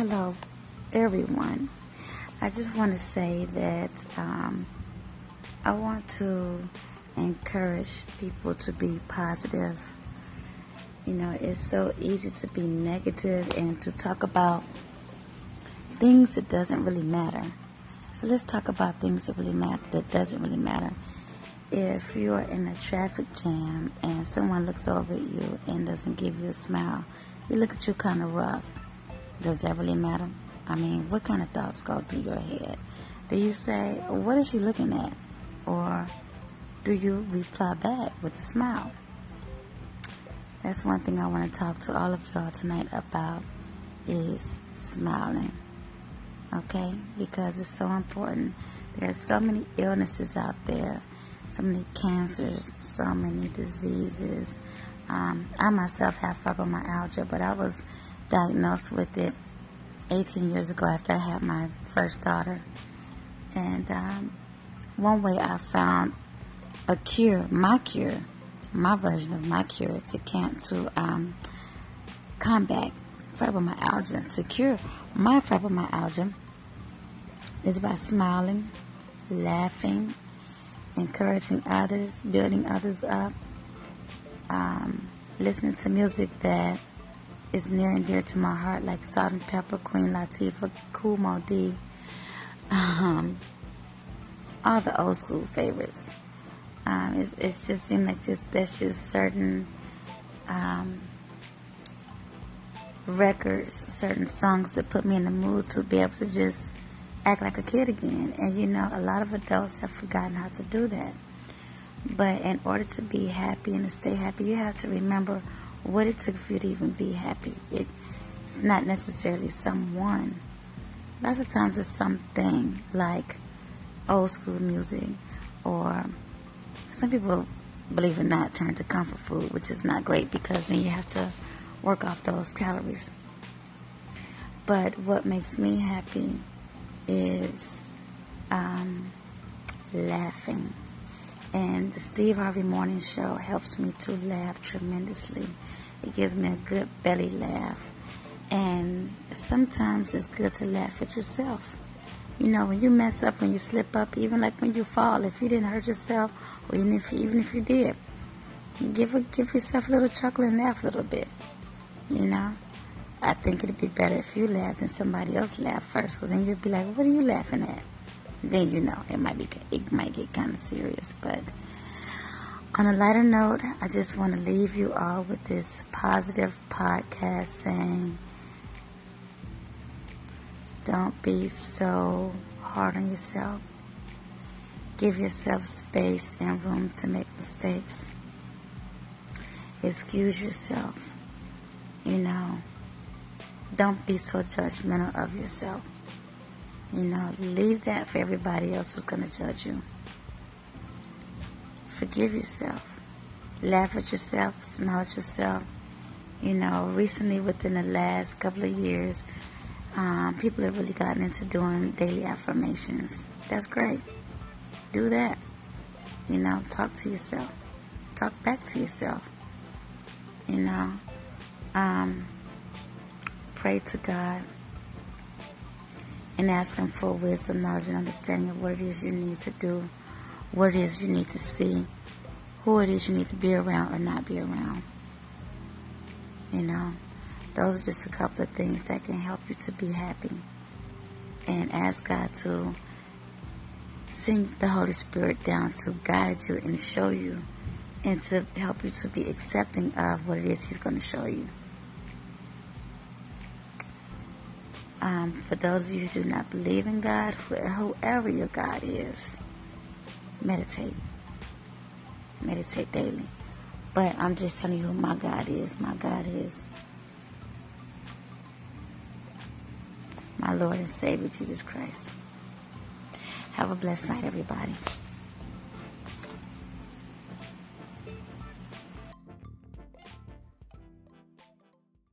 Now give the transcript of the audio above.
Hello, everyone. I just want to say that I want to encourage people to be positive. You know, it's so easy to be negative and to talk about things that doesn't really matter. So let's talk about things that really matter. That doesn't really matter. If you are in a traffic jam and someone looks over at you and doesn't give you a smile, they look at you kind of rough. Does that really matter? I mean, what kind of thoughts go through your head? Do you say, what is she looking at? Or do you reply back with a smile? That's one thing I want to talk to all of y'all tonight about is smiling. Okay? Because it's so important. There's so many illnesses out there. So many cancers. So many diseases. I myself have fibromyalgia, but I was diagnosed with it 18 years ago after I had my first daughter. And one way I found a cure, my version of my cure to combat fibromyalgia, to cure my fibromyalgia, is by smiling, laughing, encouraging others, building others up, listening to music that is near and dear to my heart, like Salt-N-Pepa, Queen Latifah, Kool Moe Dee, all the old school favorites. It's just seemed like there's just certain records, certain songs that put me in the mood to be able to just act like a kid again. And you know, a lot of adults have forgotten how to do that. But in order to be happy and to stay happy, you have to remember what it took for you to even be happy. It's not necessarily someone. Lots of times it's something, like old school music, or some people, believe it or not, turn to comfort food, which is not great because then you have to work off those calories. But what makes me happy is laughing. And the Steve Harvey Morning Show helps me to laugh tremendously. It gives me a good belly laugh. And sometimes it's good to laugh at yourself. You know, when you mess up, when you slip up, even like when you fall, if you didn't hurt yourself, or even if you did, give yourself a little chuckle and laugh a little bit. You know? I think it'd be better if you laughed and somebody else laughed first, because then you'd be like, what are you laughing at? Then you know it might get kind of serious. But on a lighter note, I just want to leave you all with this positive podcast saying, don't be so hard on yourself. Give yourself space and room to make mistakes. Excuse yourself. You know, don't be so judgmental of yourself. You know, leave that for everybody else who's going to judge you. Forgive yourself. Laugh at yourself. Smile at yourself. You know, recently, within the last couple of years, people have really gotten into doing daily affirmations. That's great. Do that. You know, talk to yourself. Talk back to yourself. You know, pray to God. And ask Him for wisdom, knowledge, and understanding of what it is you need to do, what it is you need to see, who it is you need to be around or not be around. You know, those are just a couple of things that can help you to be happy. And ask God to send the Holy Spirit down to guide you and show you and to help you to be accepting of what it is He's going to show you. For those of you who do not believe in God, whoever your God is, meditate. Meditate daily. But I'm just telling you who my God is. My God is my Lord and Savior, Jesus Christ. Have a blessed night, everybody.